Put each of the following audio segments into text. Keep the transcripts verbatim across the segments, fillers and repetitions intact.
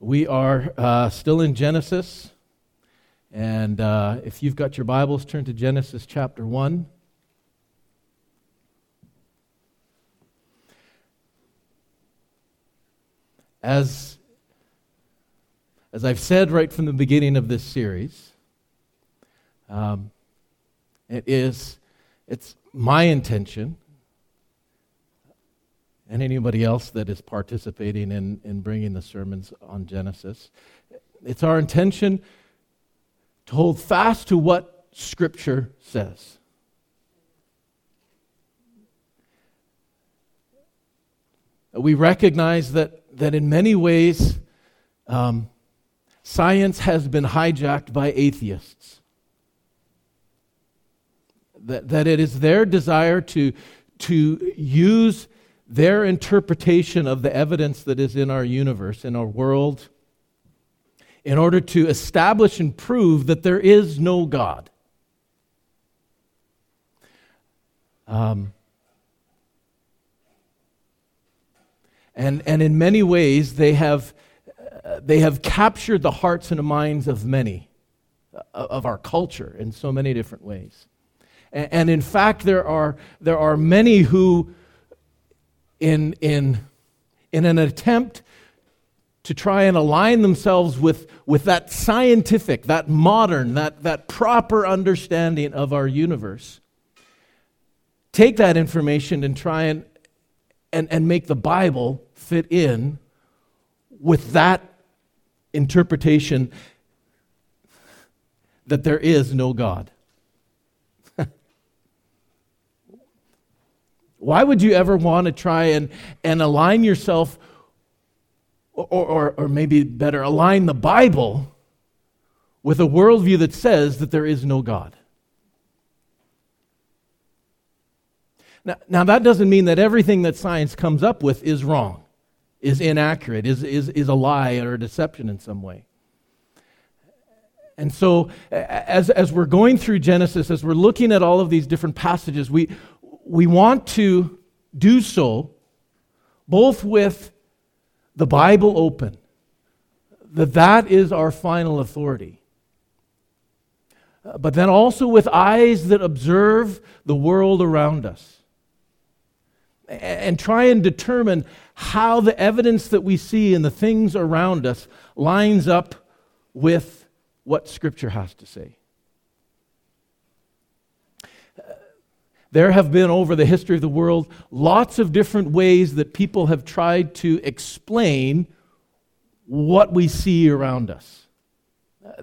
We are uh, still in Genesis, and uh, if you've got your Bibles, turn to Genesis chapter one. As, as I've said right from the beginning of this series, um, it is, it's my intention, and anybody else that is participating in, in bringing the sermons on Genesis, it's our intention to hold fast to what Scripture says. We recognize that, that in many ways, um, science has been hijacked by atheists. That, that it is their desire to, to use their interpretation of the evidence that is in our universe, in our world, in order to establish and prove that there is no God. Um, and and in many ways, they have uh, they have captured the hearts and the minds of many, uh, of our culture in so many different ways. And, and in fact, there are there are many who. In in in an attempt to try and align themselves with, with that scientific, that modern, that, that proper understanding of our universe, take that information and try and, and, and make the Bible fit in with that interpretation that there is no God. Why would you ever want to try and, and align yourself, or, or, or maybe better, align the Bible with a worldview that says that there is no God? Now, now that doesn't mean that everything that science comes up with is wrong, is inaccurate, is, is, is a lie or a deception in some way. And so as, as we're going through Genesis, as we're looking at all of these different passages, we... We want to do so both with the Bible open, that that is our final authority, but then also with eyes that observe the world around us and try and determine how the evidence that we see and the things around us lines up with what Scripture has to say. There have been, over the history of the world, lots of different ways that people have tried to explain what we see around us.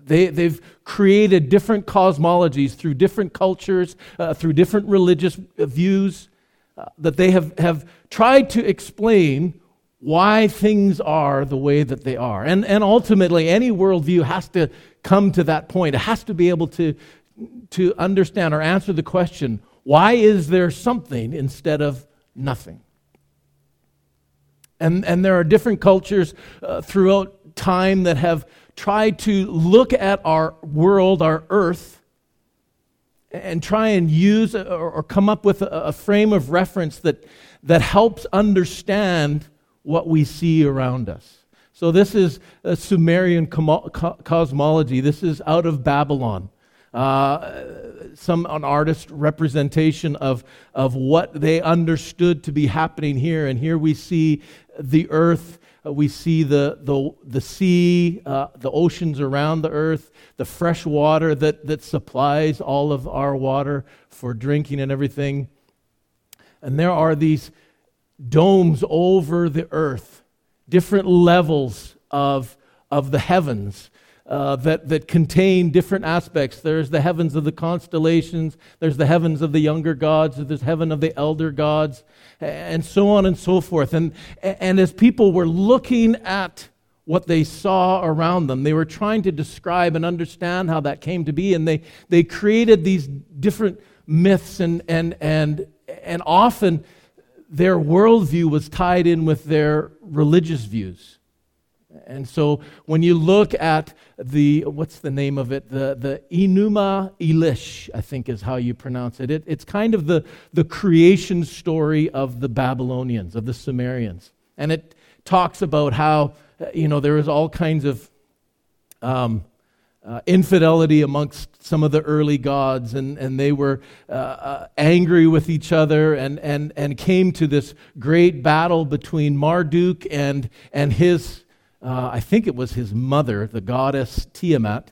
They, they've created different cosmologies through different cultures, uh, through different religious views, uh, that they have, have tried to explain why things are the way that they are. And, and ultimately, any worldview has to come to that point. It has to be able to, to understand or answer the question, why is there something instead of nothing? And and there are different cultures uh, throughout time that have tried to look at our world, our earth, and try and use or, or come up with a, a frame of reference that, that helps understand what we see around us. So this is a Sumerian com- co- cosmology. This is out of Babylon. Uh, some an artist representation of of what they understood to be happening here, and here we see the earth, uh, we see the the the sea, uh, the oceans around the earth, the fresh water that that supplies all of our water for drinking and everything, and there are these domes over the earth, different levels of of the heavens. Uh, that, that contain different aspects. There's the heavens of the constellations, there's the heavens of the younger gods, there's the heaven of the elder gods, and so on and so forth. And, and as people were looking at what they saw around them, they were trying to describe and understand how that came to be, and they, they created these different myths, and, and, and, and often their worldview was tied in with their religious views. And so when you look at the, what's the name of it? The the Enuma Elish, I think is how you pronounce it. it it's kind of the, the creation story of the Babylonians, of the Sumerians. And it talks about how you know, there was all kinds of um, uh, infidelity amongst some of the early gods, and, and they were uh, uh, angry with each other, and, and, and came to this great battle between Marduk and, and his, uh, I think it was his mother, the goddess Tiamat.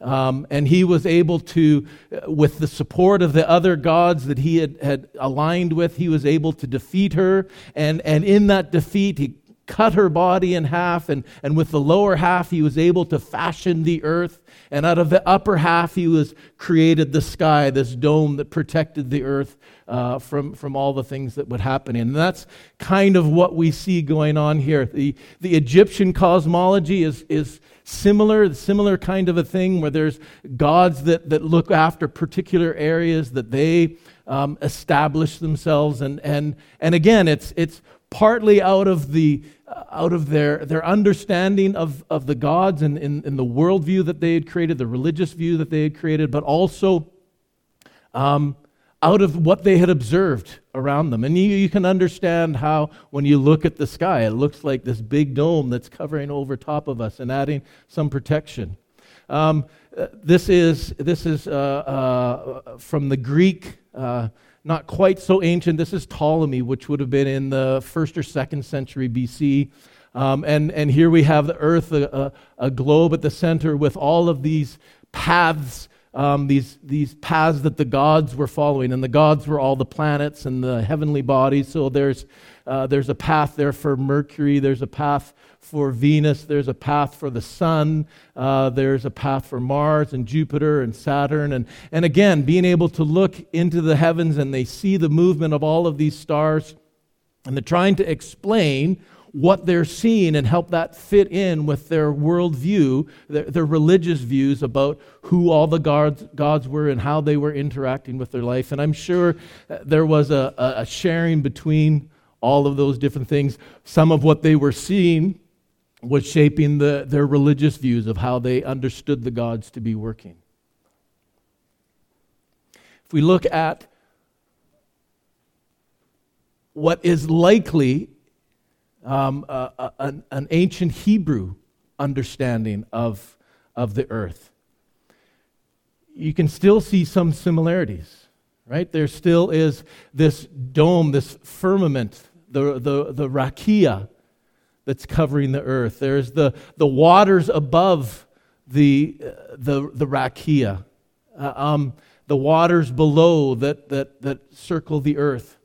Um, and he was able to, with the support of the other gods that he had, had aligned with, he was able to defeat her. And, and in that defeat, he cut her body in half. And, and with the lower half, he was able to fashion the earth. And out of the upper half, he was created the sky, this dome that protected the earth uh, from, from all the things that would happen. And that's kind of what we see going on here. The, the Egyptian cosmology is... is Similar, similar kind of a thing where there's gods that, that look after particular areas that they um, establish themselves, and and and again, it's it's partly out of the uh, out of their their understanding of, of the gods and in, in the worldview that they had created, the religious view that they had created, but also um, out of what they had observed around them. And you, you can understand how when you look at the sky, it looks like this big dome that's covering over top of us and adding some protection. Um, this is this is uh, uh, from the Greek, uh, not quite so ancient. This is Ptolemy, which would have been in the first or second century B C. Um, and, and here we have the earth, a, a globe at the center with all of these paths Um, these these paths that the gods were following, and the gods were all the planets and the heavenly bodies. So there's uh, there's a path there for Mercury, there's a path for Venus, there's a path for the Sun, uh, there's a path for Mars and Jupiter and Saturn, and and again being able to look into the heavens, and they see the movement of all of these stars, and they're trying to explain what they're seeing and help that fit in with their worldview, their, their religious views about who all the gods, gods were and how they were interacting with their life. And I'm sure there was a, a sharing between all of those different things. Some of what they were seeing was shaping the, their religious views of how they understood the gods to be working. If we look at what is likely Um, uh, uh, an, an ancient Hebrew understanding of of the earth, you can still see some similarities, right? There still is this dome, this firmament, the the the rakia that's covering the earth. There's the the waters above the uh, the the rakia, uh, um, the waters below that that that circle the earth,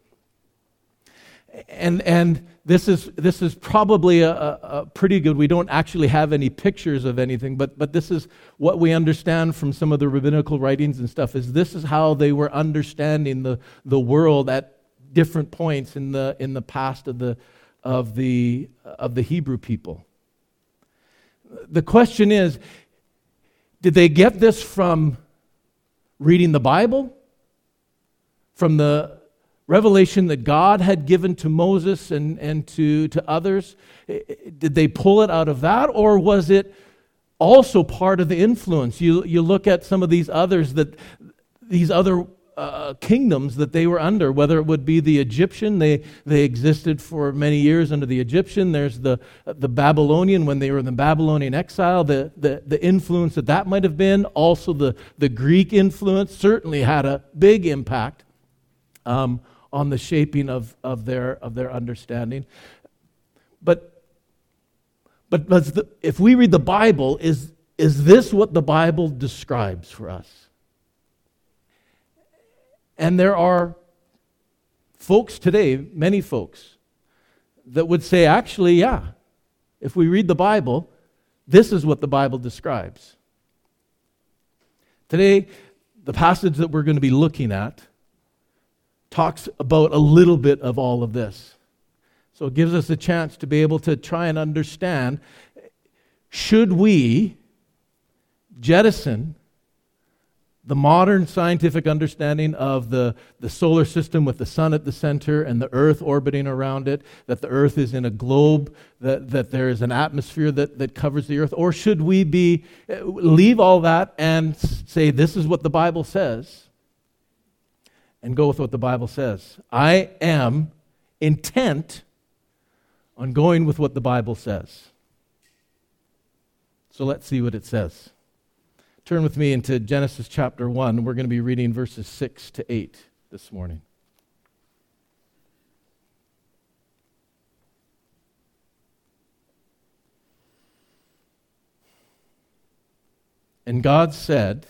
and and. This is this is probably a, a, a pretty good. We don't actually have any pictures of anything, but but this is what we understand from some of the rabbinical writings and stuff. Is this is how they were understanding the, the world at different points in the in the past of the of the of the Hebrew people. The question is, did they get this from reading the Bible? From the revelation that God had given to Moses and, and to, to others? Did they pull it out of that, or was it also part of the influence? You you look at some of these others that these other uh, kingdoms that they were under, whether it would be the Egyptian, they they existed for many years under the Egyptian. There's the the Babylonian when they were in the Babylonian exile, the the, the influence that that might have been. Also the, the Greek influence certainly had a big impact Um, on the shaping of, of their of their understanding, but but the, if we read the Bible, is is this what the Bible describes for us? And there are folks today, many folks, that would say, actually, yeah, if we read the Bible, this is what the Bible describes. Today, the passage that we're going to be looking at talks about a little bit of all of this. So it gives us a chance to be able to try and understand, should we jettison the modern scientific understanding of the, the solar system with the sun at the center and the earth orbiting around it, that the earth is in a globe, that, that there is an atmosphere that, that covers the earth, or should we be leave all that and say, this is what the Bible says, and go with what the Bible says? I am intent on going with what the Bible says. So let's see what it says. Turn with me into Genesis chapter one. We're going to be reading verses six to eight this morning. And God said,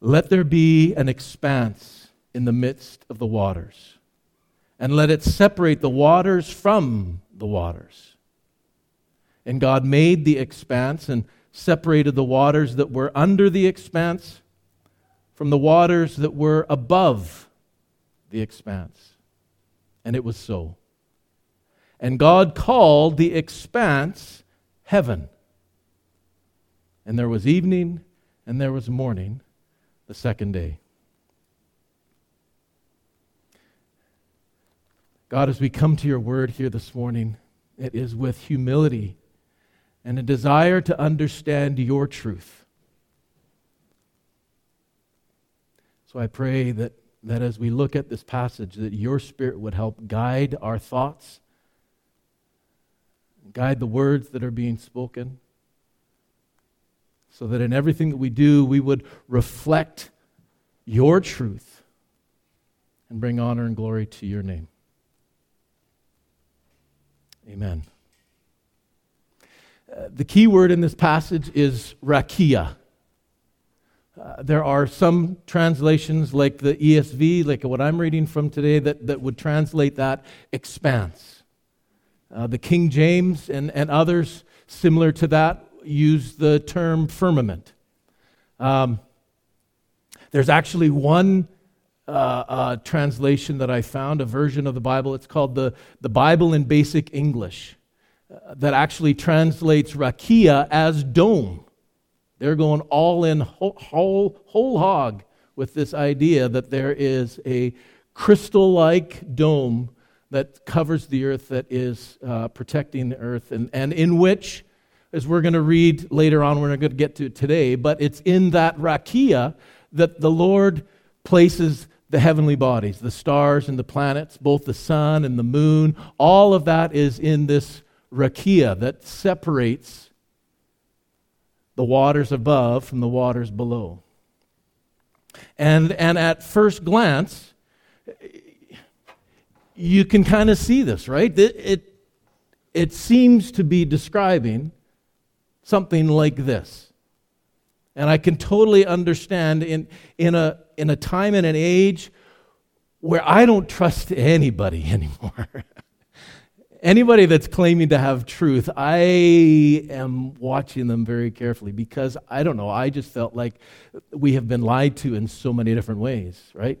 "Let there be an expanse in the midst of the waters, and let it separate the waters from the waters." And God made the expanse and separated the waters that were under the expanse from the waters that were above the expanse. And it was so. And God called the expanse heaven. And there was evening, and there was morning, the second day. God, as we come to your word here this morning, it is with humility and a desire to understand your truth. So I pray that, that as we look at this passage, that your Spirit would help guide our thoughts, guide the words that are being spoken, so that in everything that we do, we would reflect your truth and bring honor and glory to your name. Amen. Uh, the key word in this passage is rakia. Uh, there are some translations like the E S V, like what I'm reading from today, that, that would translate that expanse. Uh, the King James and, and others similar to that use the term firmament. Um, there's actually one uh, uh, translation that I found, a version of the Bible. It's called the, the Bible in Basic English uh, that actually translates rakia as dome. They're going all in, whole, whole, whole hog with this idea that there is a crystal-like dome that covers the earth, that is uh, protecting the earth, and, and in which, as we're going to read later on, we're not going to get to it today, but it's in that rakia that the Lord places the heavenly bodies, the stars and the planets, both the sun and the moon. All of that is in this rakia that separates the waters above from the waters below. And, and at first glance, you can kind of see this, right? It, it, it seems to be describing something like this. And I can totally understand in, in, a, in a time and an age where I don't trust anybody anymore. Anybody that's claiming to have truth, I am watching them very carefully because, I don't know, I just felt like we have been lied to in so many different ways, right?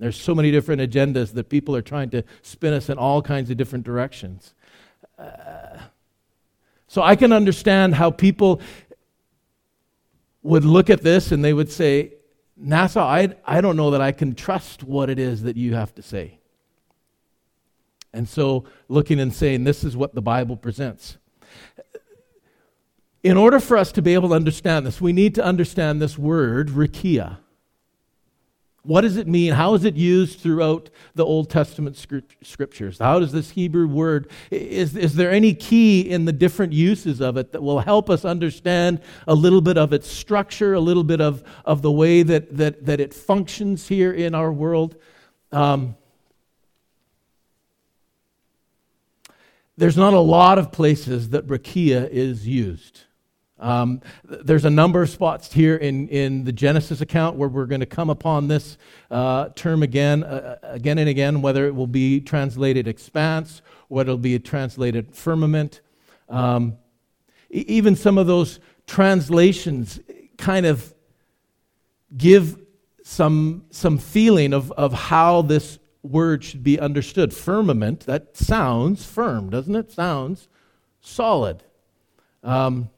There's so many different agendas that people are trying to spin us in all kinds of different directions. Uh, So I can understand how people would look at this and they would say, NASA, I, I don't know that I can trust what it is that you have to say. And so looking and saying, this is what the Bible presents. In order for us to be able to understand this, we need to understand this word, rakia. What does it mean? How is it used throughout the Old Testament scriptures? How does this Hebrew word, is, is there any key in the different uses of it that will help us understand a little bit of its structure, a little bit of, of the way that, that, that it functions here in our world? Um, there's not a lot of places that rakia is used. Um, there's a number of spots here in, in the Genesis account where we're going to come upon this uh, term again, uh, again and again, whether it will be translated expanse, whether it'll be translated firmament. Um, e- even some of those translations kind of give some some feeling of, of how this word should be understood. Firmament, that sounds firm, doesn't it? Sounds solid. Um,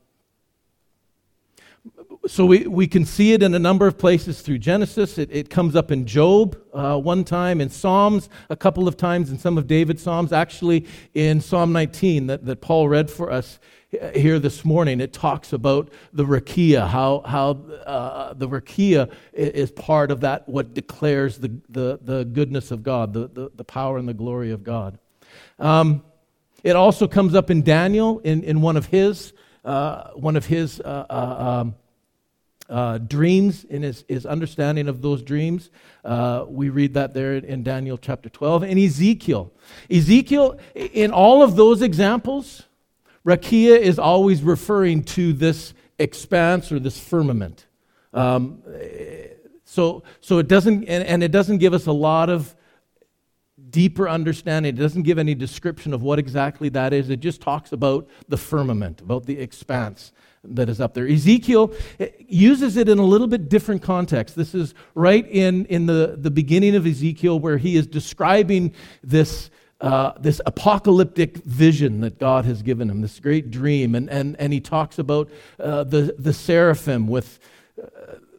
So we, we can see it in a number of places through Genesis. It, it comes up in Job uh, one time, in Psalms a couple of times, in some of David's Psalms. Actually, in Psalm nineteen that, that Paul read for us here this morning, it talks about the rakia, how how uh, the rakia is part of that, what declares the, the, the goodness of God, the, the, the power and the glory of God. Um, it also comes up in Daniel, in, in one of his uh, one of his uh, uh, um, uh, dreams, in his, his understanding of those dreams. Uh, we read that there in Daniel chapter twelve. And Ezekiel. Ezekiel, in all of those examples, Rakia is always referring to this expanse or this firmament. Um, so, so it doesn't, and, and it doesn't give us a lot of deeper understanding. It doesn't give any description of what exactly that is. It just talks about the firmament, about the expanse that is up there. Ezekiel uses it in a little bit different context. This is right in, in the, the beginning of Ezekiel, where he is describing this Uh, this apocalyptic vision that God has given him, this great dream, and and and he talks about uh, the the seraphim with uh,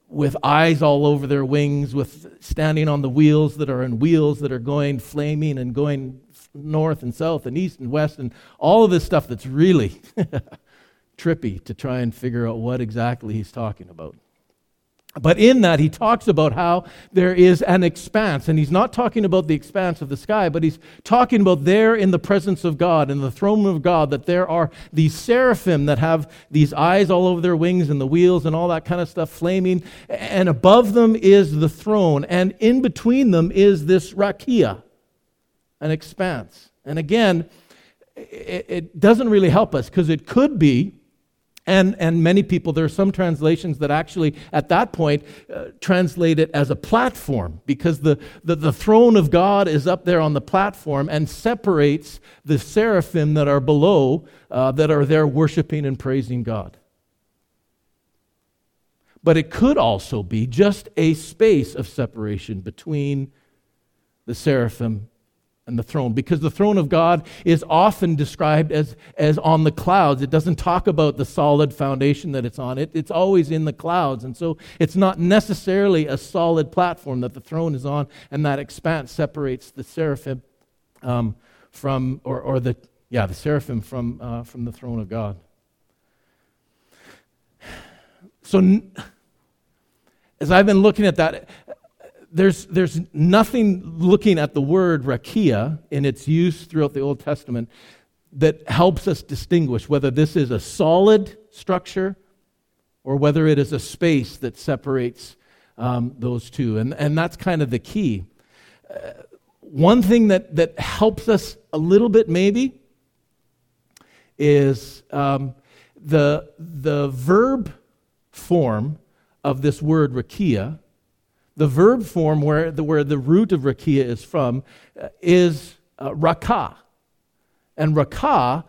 with eyes all over their wings, with standing on the wheels that are in wheels that are going flaming and going north and south and east and west and all of this stuff that's really trippy to try and figure out what exactly he's talking about. But in that, he talks about how there is an expanse, and he's not talking about the expanse of the sky, but he's talking about there in the presence of God, in the throne of God, that there are these seraphim that have these eyes all over their wings and the wheels and all that kind of stuff flaming, and above them is the throne, and in between them is this rakia, an expanse. And again, it doesn't really help us, because it could be, And and many people, there are some translations that actually at that point uh, translate it as a platform, because the, the, the throne of God is up there on the platform and separates the seraphim that are below, uh, that are there worshiping and praising God. But it could also be just a space of separation between the seraphim and the throne, because the throne of God is often described as as on the clouds. It doesn't talk about the solid foundation that it's on. It, it's always in the clouds, and so it's not necessarily a solid platform that the throne is on, and that expanse separates the seraphim um, from, or, or the yeah, the seraphim from uh, from the throne of God. So, n- as I've been looking at that, There's there's nothing looking at the word rakia in its use throughout the Old Testament that helps us distinguish whether this is a solid structure or whether it is a space that separates um, those two. And, and that's kind of the key. Uh, one thing that, that helps us a little bit maybe is um, the the verb form of this word rakia. The verb form where the, where the root of rakia is from uh, is uh, rakah. And rakah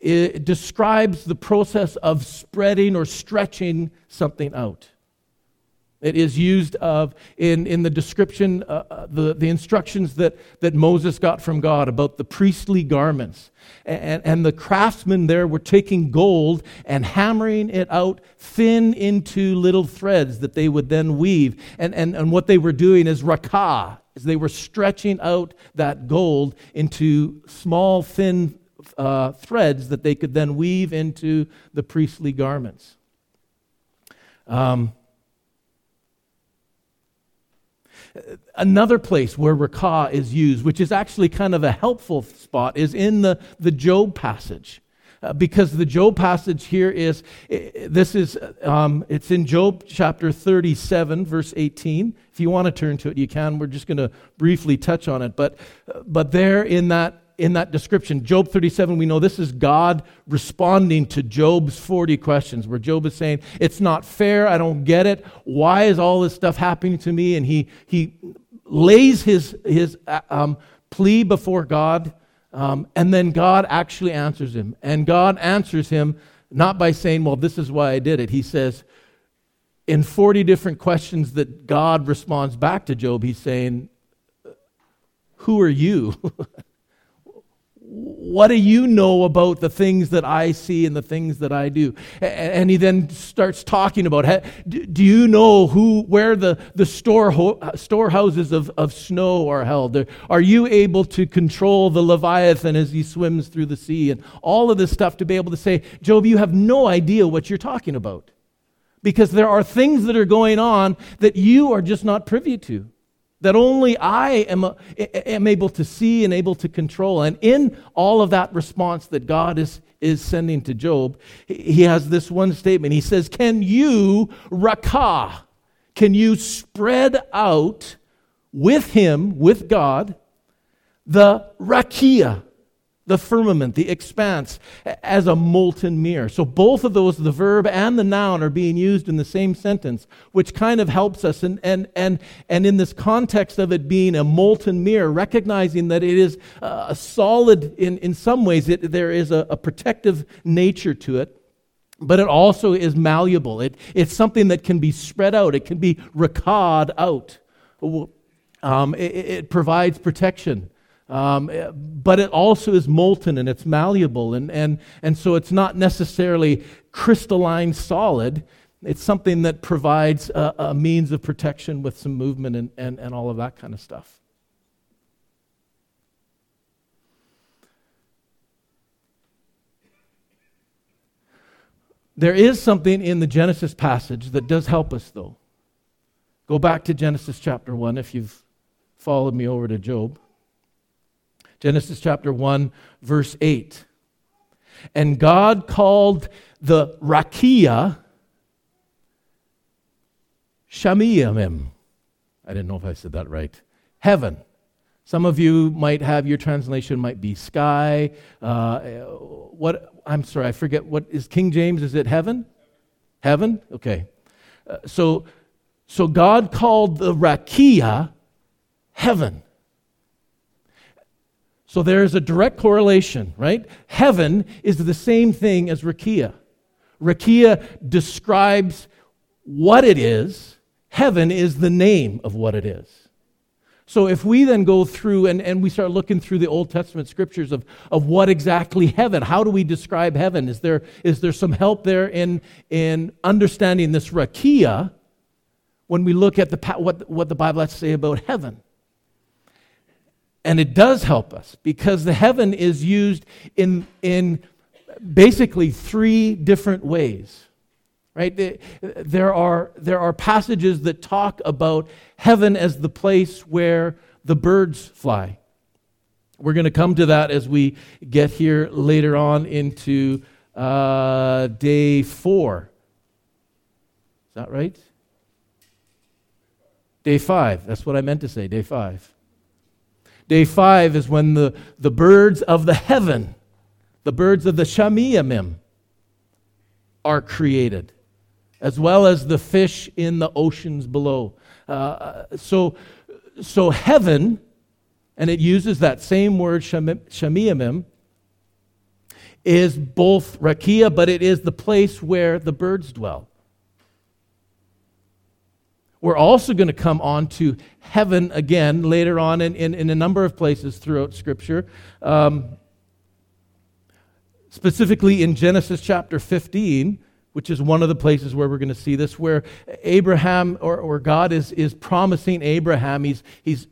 it describes the process of spreading or stretching something out. It is used of in, in the description, uh, the, the instructions that, that Moses got from God about the priestly garments. And, and the craftsmen there were taking gold and hammering it out thin into little threads that they would then weave. And, and, and what they were doing is rakah, is they were stretching out that gold into small, thin uh, threads that they could then weave into the priestly garments. Um. Another place where rakah is used, which is actually kind of a helpful spot, is in the, the Job passage. Uh, because the Job passage here is, this is, um, it's in Job chapter thirty-seven, verse eighteen. If you want to turn to it, you can. We're just going to briefly touch on it. But but there in that in that description, Job thirty-seven, we know this is God responding to Job's forty questions, where Job is saying, it's not fair, I don't get it, why is all this stuff happening to me? And he he lays his, his um, plea before God, um, and then God actually answers him. And God answers him not by saying, well, this is why I did it. He says, in forty different questions that God responds back to Job, he's saying, who are you? What do you know about the things that I see and the things that I do? And he then starts talking about, do you know who, where the, the store ho- storehouses of, of snow are held? Are you able to control the Leviathan as he swims through the sea? And all of this stuff to be able to say, Job, you have no idea what you're talking about, because there are things that are going on that you are just not privy to, that only I am, am able to see and able to control. And in all of that response that God is is sending to Job, he has this one statement. He says, can you, rakah, can you spread out with him, with God, the rakia, the firmament, the expanse, as a molten mirror? So both of those, the verb and the noun, are being used in the same sentence, which kind of helps us. And and and, and in this context of it being a molten mirror, recognizing that it is uh, a solid, in, in some ways, it, there is a, a protective nature to it, but it also is malleable. It It's something that can be spread out. It can be raka'd out. Um, it, it provides protection. Um, but it also is molten and it's malleable, and, and, and so it's not necessarily crystalline solid. It's something that provides a, a means of protection with some movement and, and, and all of that kind of stuff. There is something in the Genesis passage that does help us, though. Go back to Genesis chapter one if you've followed me over to Job. Genesis chapter one, verse eight. And God called the rakia Shamayim. I didn't know if I said that right. Heaven. Some of you might have, your translation might be sky. Uh, what? I'm sorry, I forget. What is King James? Is it heaven? Heaven? Okay. Uh, so, so God called the rakia heaven. So there is a direct correlation, right? Heaven is the same thing as rakia. Rakia describes what it is. Heaven is the name of what it is. So if we then go through and, and we start looking through the Old Testament scriptures of, of what exactly heaven, how do we describe heaven? Is there is there some help there in, in understanding this rakia when we look at the what, what the Bible has to say about heaven? And it does help us, because the heaven is used in in basically three different ways, right? There are, there are passages that talk about heaven as the place where the birds fly. We're going to come to that as we get here later on into uh, day four. Is that right? Day five. That's what I meant to say, day five. Day five is when the, the birds of the heaven, the birds of the Shamayim, are created, as well as the fish in the oceans below. Uh, so, so heaven, and it uses that same word Shamayim, is both rakia, but it is the place where the birds dwell. We're also going to come on to heaven again later on in, in, in a number of places throughout Scripture. Um, specifically in Genesis chapter fifteen, which is one of the places where we're going to see this, where Abraham, or, or God is, is promising Abraham, he's, he's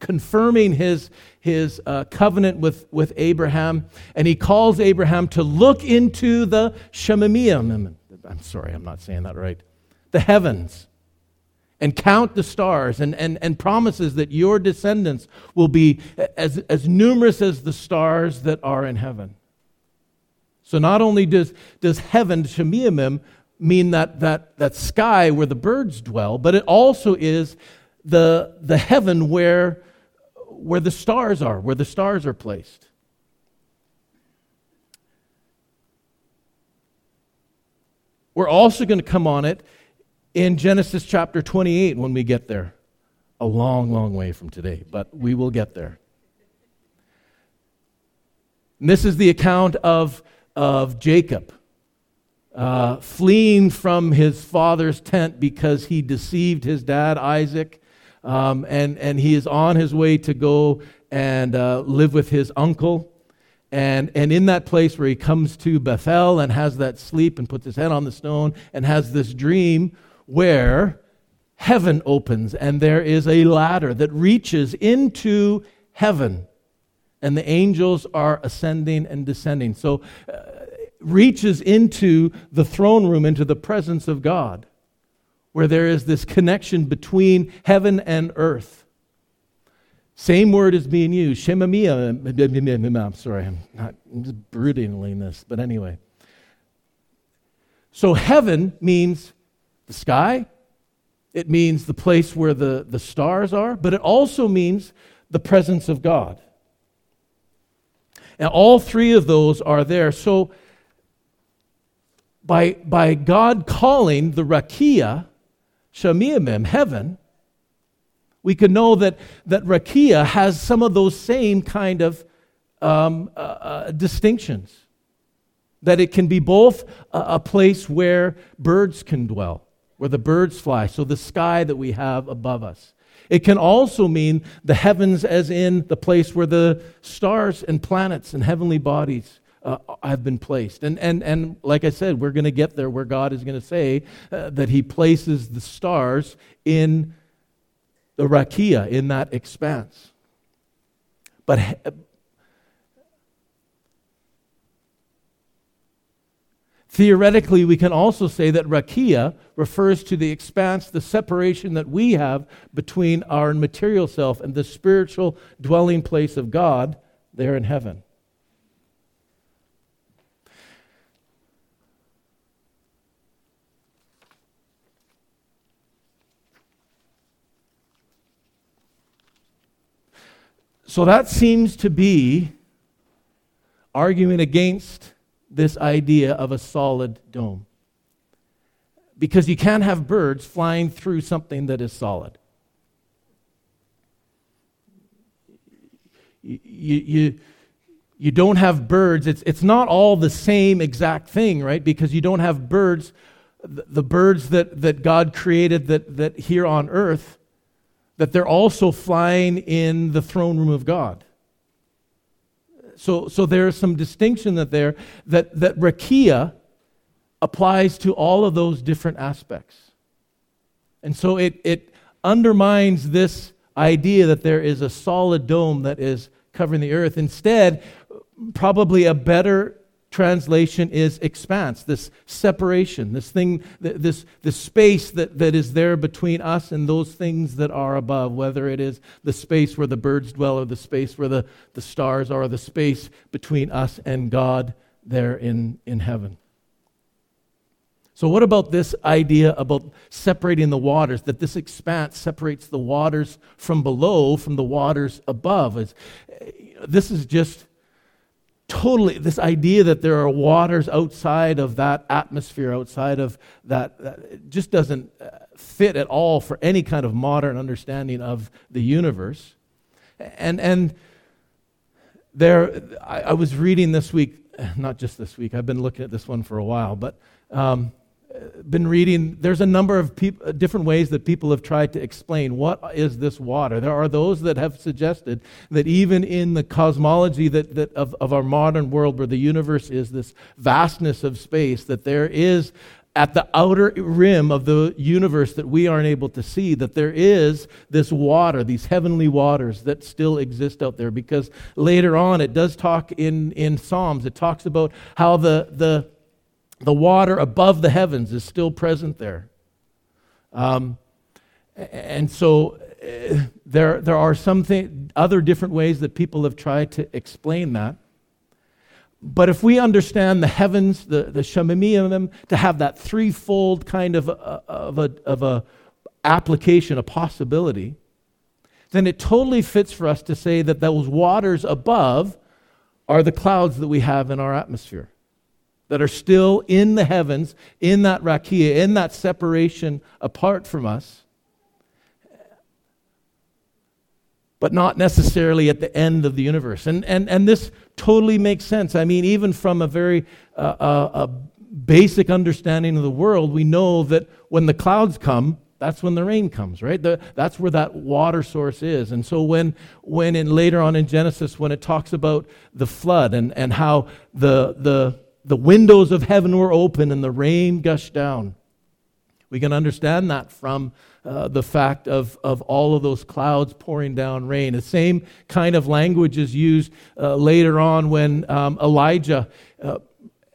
confirming his, his uh, covenant with, with Abraham, and he calls Abraham to look into the Shamayim. I'm sorry, I'm not saying that right. The heavens. And count the stars, and, and, and promises that your descendants will be as, as numerous as the stars that are in heaven. So not only does, does heaven, Shamayim, mean that, that, that sky where the birds dwell, but it also is the, the heaven where, where the stars are, where the stars are placed. We're also going to come on it in Genesis chapter twenty-eight, when we get there, a long, long way from today, but we will get there. And this is the account of, of Jacob uh, fleeing from his father's tent because he deceived his dad, Isaac, um, and, and he is on his way to go and uh, live with his uncle. And and in that place where he comes to Bethel and has that sleep and puts his head on the stone and has this dream where heaven opens and there is a ladder that reaches into heaven, and the angels are ascending and descending. So uh, reaches into the throne room, into the presence of God, where there is this connection between heaven and earth. Same word is being used. Shemamia. I'm sorry, I'm not I'm just brutally in this, but anyway. So heaven means the sky. It means the place where the, the stars are, but it also means the presence of God. And all three of those are there. So by, by God calling the Rakia, Shemiamim, heaven, we can know that, that Rakia has some of those same kind of um, uh, uh, distinctions. That it can be both a, a place where birds can dwell, where the birds fly, so the sky that we have above us. It can also mean the heavens as in the place where the stars and planets and heavenly bodies uh, have been placed. And, and, and like I said, we're going to get there where God is going to say uh, that he places the stars in the Rakia, in that expanse. But he- Theoretically, we can also say that Rakia refers to the expanse, the separation that we have between our material self and the spiritual dwelling place of God there in heaven. So that seems to be arguing against this idea of a solid dome. Because you can't have birds flying through something that is solid. You, you, you don't have birds. It's, it's not all the same exact thing, right? Because you don't have birds, the birds that, that God created that, that here on earth, that they're also flying in the throne room of God. So, so there is some distinction that there that, that Rakia applies to all of those different aspects. And so it, it undermines this idea that there is a solid dome that is covering the earth. Instead, probably a better translation is expanse, this separation, this thing, this, this space that, that is there between us and those things that are above, whether it is the space where the birds dwell or the space where the, the stars are, or the space between us and God there in, in heaven. So what about this idea about separating the waters, that this expanse separates the waters from below from the waters above? It's, this is just totally, this idea that there are waters outside of that atmosphere, outside of that, that just doesn't fit at all for any kind of modern understanding of the universe. And and there, I, I was reading this week, not just this week, I've been looking at this one for a while, but um, been reading, there's a number of peop- different ways that people have tried to explain what is this water. There are those that have suggested that even in the cosmology that, that of, of our modern world, where the universe is this vastness of space, that there is at the outer rim of the universe that we aren't able to see, that there is this water, these heavenly waters that still exist out there. Because later on, it does talk in, in Psalms, it talks about how the the The water above the heavens is still present there. Um, and so uh, there, there are some thing, other different ways that people have tried to explain that. But if we understand the heavens, the, the Shemamim, to have that threefold kind of a, of a, of a application, a possibility, then it totally fits for us to say that those waters above are the clouds that we have in our atmosphere, that are still in the heavens, in that Rakia, in that separation apart from us, but not necessarily at the end of the universe. And and, and this totally makes sense. I mean, even from a very uh, uh, a basic understanding of the world, we know that when the clouds come, that's when the rain comes, right? The, that's where that water source is. And so when when in later on in Genesis, when it talks about the flood and, and how the the The windows of heaven were open and the rain gushed down, we can understand that from uh, the fact of, of all of those clouds pouring down rain. The same kind of language is used uh, later on when um, Elijah, uh,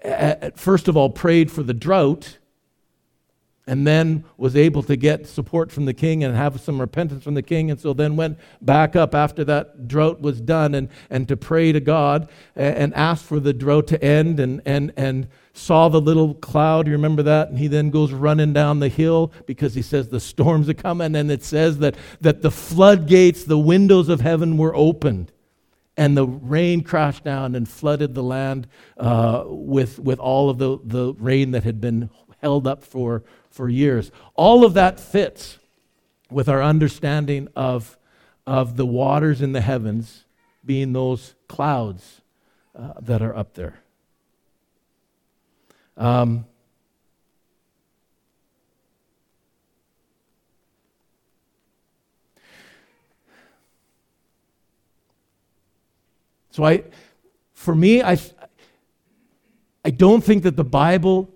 at, first of all, prayed for the drought. and then was able to get support from the king and have some repentance from the king, and so then went back up after that drought was done and, and to pray to God and, and ask for the drought to end, and, and, and saw the little cloud, you remember that? And he then goes running down the hill because he says the storms are coming, and it says that, that the floodgates, the windows of heaven were opened, and the rain crashed down and flooded the land uh, with, with all of the, the rain that had been held up for for years. All of that fits with our understanding of, of the waters in the heavens being those clouds uh, that are up there. Um, so I, for me, I, I don't think that the Bible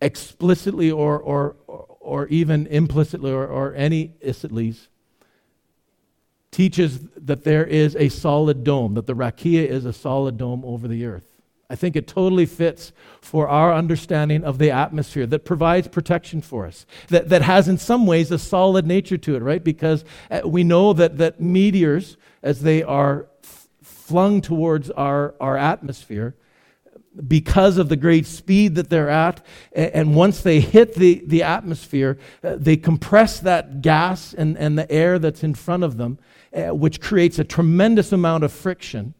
explicitly or or or even implicitly or, or any isitlees teaches that there is a solid dome, that the rakia is a solid dome over the earth. I think it totally fits for our understanding of the atmosphere that provides protection for us, that, that has in some ways a solid nature to it, right? Because we know that, that meteors, as they are f- flung towards our, our atmosphere, because of the great speed that they're at, and once they hit the, the atmosphere, they compress that gas and, and the air that's in front of them, uh, which creates a tremendous amount of friction,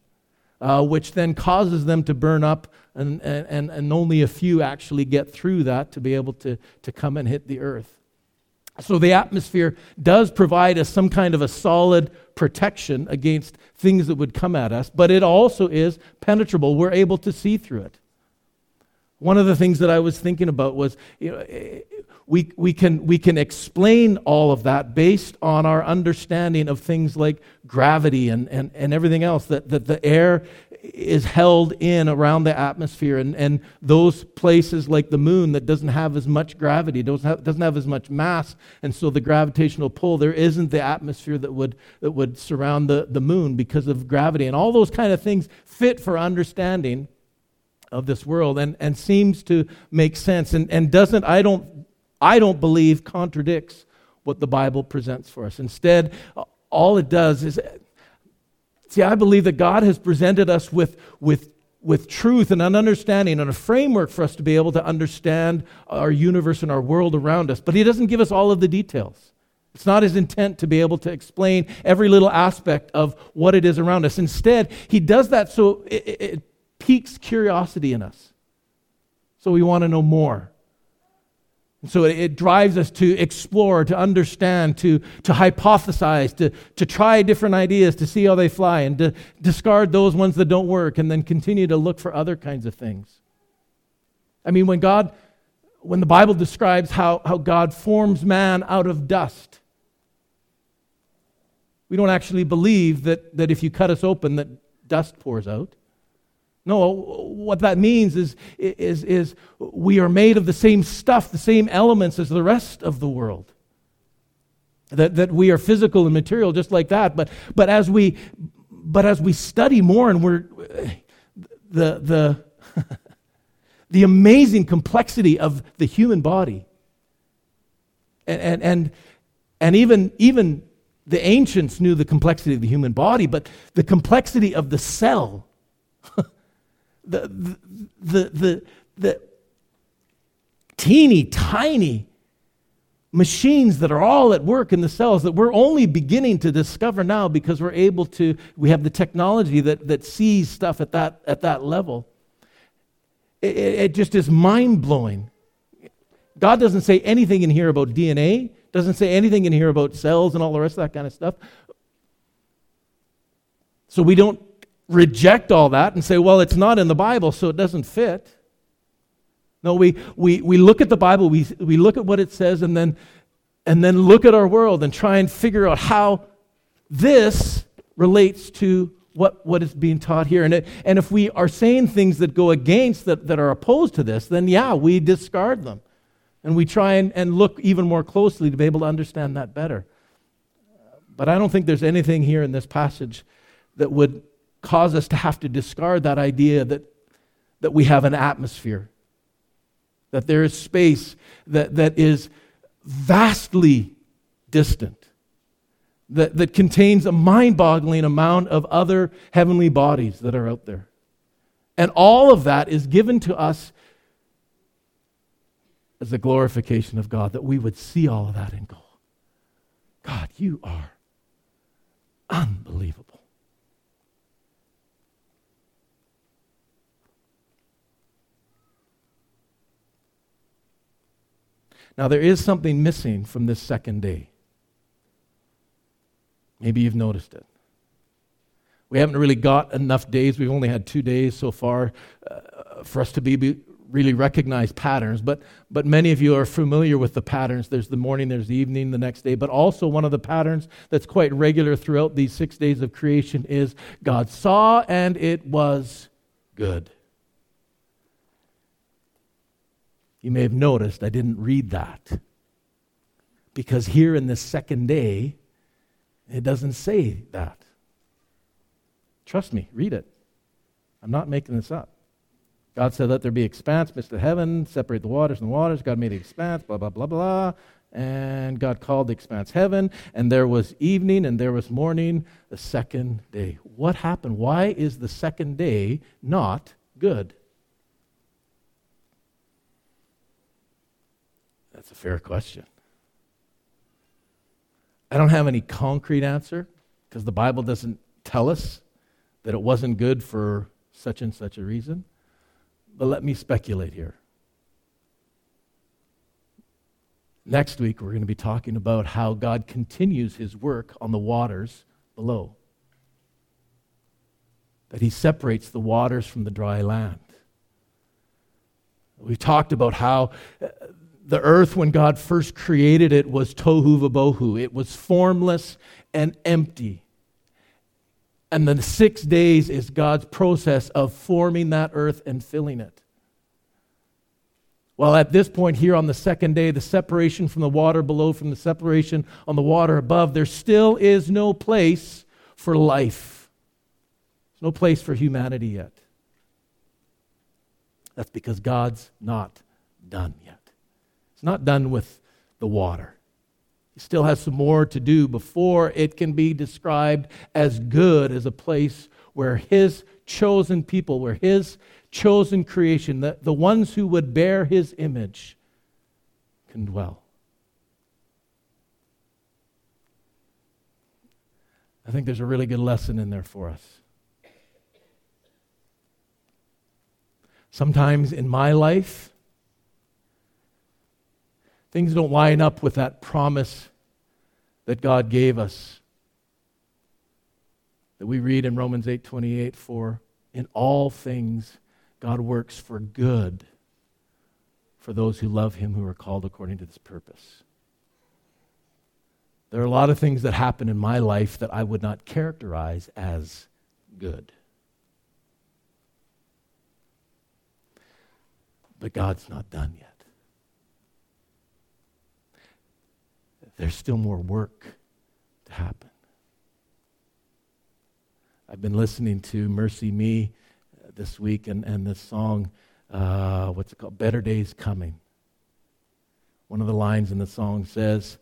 uh, which then causes them to burn up, and, and, and only a few actually get through that to be able to, to come and hit the earth. So the atmosphere does provide us some kind of a solid protection against things that would come at us, but it also is penetrable. We're able to see through it. One of the things that I was thinking about was, you know, we we can we can explain all of that based on our understanding of things like gravity and, and, and everything else, that, that the air is held in around the atmosphere, and, and those places like the moon that doesn't have as much gravity, doesn't have, doesn't have as much mass, and so the gravitational pull, there isn't the atmosphere that would that would surround the, the moon because of gravity, and all those kind of things fit for understanding of this world, and, and seems to make sense, and, and doesn't, I don't I don't believe, contradicts what the Bible presents for us. Instead, all it does is... See, I believe that God has presented us with, with, with truth and an understanding and a framework for us to be able to understand our universe and our world around us. But He doesn't give us all of the details. It's not His intent to be able to explain every little aspect of what it is around us. Instead, He does that so it, it, it piques curiosity in us. So we want to know more. And so it drives us to explore, to understand, to, to hypothesize, to, to try different ideas, to see how they fly, and to discard those ones that don't work, and then continue to look for other kinds of things. I mean, when God, when the Bible describes how, how God forms man out of dust, we don't actually believe that, that if you cut us open, that dust pours out. No, what that means is, is, is we are made of the same stuff, the same elements as the rest of the world. That, that we are physical and material just like that. But but as we but as we study more, and we're the the the amazing complexity of the human body. And and and, and even even the ancients knew the complexity of the human body, but the complexity of the cell. The, the the the teeny tiny machines that are all at work in the cells that we're only beginning to discover now, because we're able to, we have the technology that, that sees stuff at that at that level. It, it just is mind-blowing. God doesn't say anything in here about D N A, doesn't say anything in here about cells and all the rest of that kind of stuff. So we don't reject all that and say, well, it's not in the Bible, so it doesn't fit. No, we we we look at the Bible, we we look at what it says, and then and then look at our world and try and figure out how this relates to what, what is being taught here. And it, and if we are saying things that go against, that, that are opposed to this, then yeah, we discard them. And we try and, and look even more closely to be able to understand that better. But I don't think there's anything here in this passage that would cause us to have to discard that idea that, that we have an atmosphere, that there is space that, that is vastly distant, that, that contains a mind-boggling amount of other heavenly bodies that are out there. And all of that is given to us as the glorification of God, that we would see all of that and go, God, you are unbelievable. Now, there is something missing from this second day. Maybe you've noticed it. We haven't really got enough days. We've only had two days so far uh, for us to be... be really recognize patterns, but but many of you are familiar with the patterns. There's the morning, there's the evening, the next day, but also one of the patterns that's quite regular throughout these six days of creation is God saw and it was good. You may have noticed I didn't read that, because here in this second day, it doesn't say that. Trust me, read it. I'm not making this up. God said, let there be expanse, midst of heaven, separate the waters and the waters. God made the expanse, blah, blah, blah, blah. And God called the expanse heaven, and there was evening, and there was morning, the second day. What happened? Why is the second day not good? That's a fair question. I don't have any concrete answer, because the Bible doesn't tell us that it wasn't good for such and such a reason. But let me speculate here. Next week, we're going to be talking about how God continues his work on the waters below. That he separates the waters from the dry land. We've talked about how the earth, when God first created it, was tohu vabohu. It was formless and empty. And the six days is God's process of forming that earth and filling it. Well, at this point here on the second day, the separation from the water below from the separation on the water above, there still is no place for life. There's no place for humanity yet. That's because God's not done yet. He's not done with the water. Still has some more to do before it can be described as good, as a place where his chosen people, where his chosen creation, the, the ones who would bear his image, can dwell. I think there's a really good lesson in there for us. Sometimes in my life, things don't line up with that promise that God gave us, that we read in Romans eight twenty-eight, for in all things God works for good for those who love him, who are called according to this purpose. There are a lot of things that happen in my life that I would not characterize as good. But God's not done yet. There's still more work to happen. I've been listening to Mercy Me this week and, and this song, uh, what's it called? Better Days Coming. One of the lines in the song says,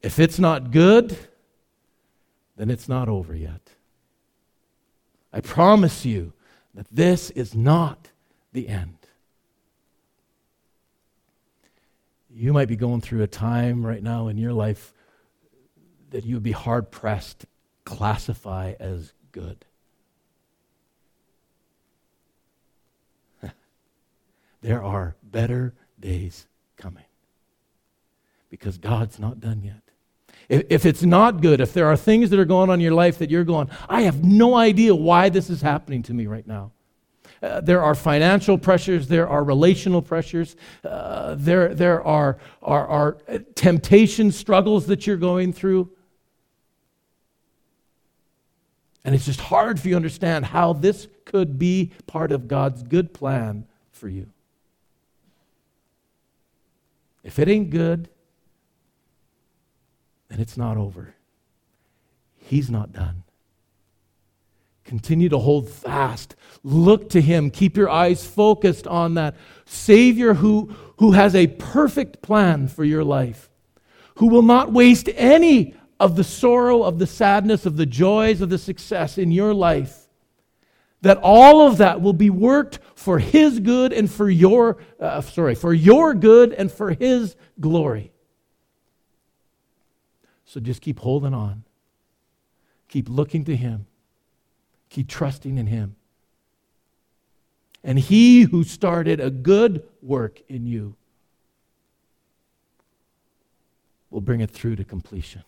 if it's not good, then it's not over yet. I promise you that this is not the end. You might be going through a time right now in your life that you would be hard-pressed to classify as good. There are better days coming, because God's not done yet. If, if it's not good, if there are things that are going on in your life that you're going, I have no idea why this is happening to me right now. Uh, there are financial pressures, there are relational pressures, uh, there there are, are, are temptation struggles that you're going through. And it's just hard for you to understand how this could be part of God's good plan for you. If it ain't good, then it's not over. He's not done. Continue to hold fast. Look to him. Keep your eyes focused on that Savior who, who has a perfect plan for your life, who will not waste any of the sorrow, of the sadness, of the joys, of the success in your life, that all of that will be worked for his good and for your, uh, sorry, for your good and for his glory. So just keep holding on. Keep looking to him. Keep trusting in him. And he who started a good work in you will bring it through to completion.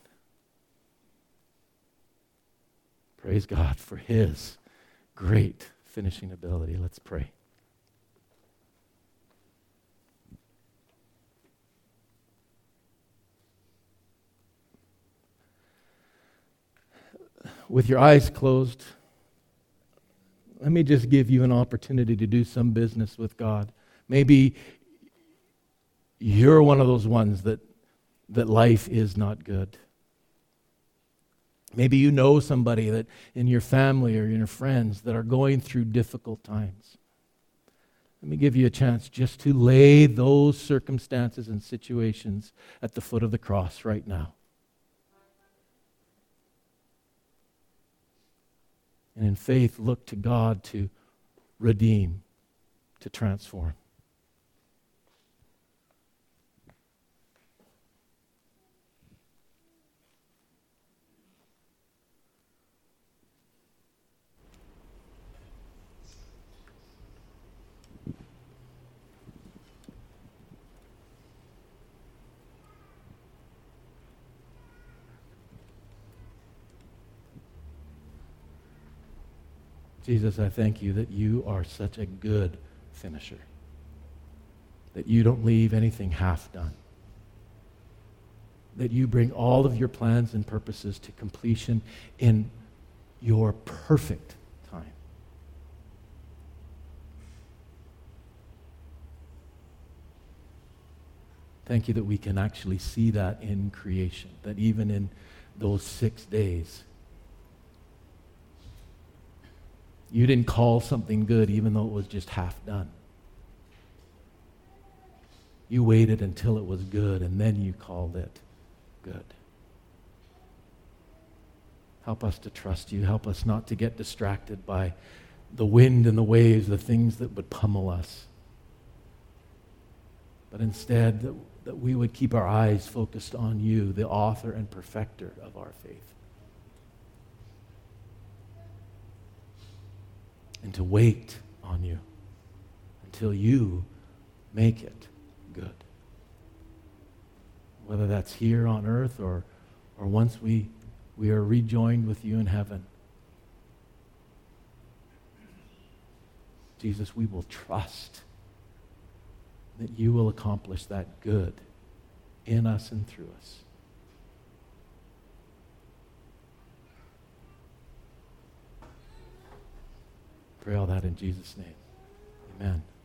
Praise God for his great finishing ability. Let's pray. With your eyes closed, let me just give you an opportunity to do some business with God. Maybe you're one of those ones that, that life is not good. Maybe you know somebody that in your family or in your friends that are going through difficult times. Let me give you a chance just to lay those circumstances and situations at the foot of the cross right now. And in faith, look to God to redeem, to transform. Jesus, I thank you that you are such a good finisher, that you don't leave anything half done, that you bring all of your plans and purposes to completion in your perfect time. Thank you that we can actually see that in creation, that even in those six days, you didn't call something good even though it was just half done. You waited until it was good and then you called it good. Help us to trust you. Help us not to get distracted by the wind and the waves, the things that would pummel us. But instead, that, that we would keep our eyes focused on you, the author and perfecter of our faith. And to wait on you until you make it good. Whether that's here on earth or, or once we, we are rejoined with you in heaven. Jesus, we will trust that you will accomplish that good in us and through us. Pray all that in Jesus' name. Amen.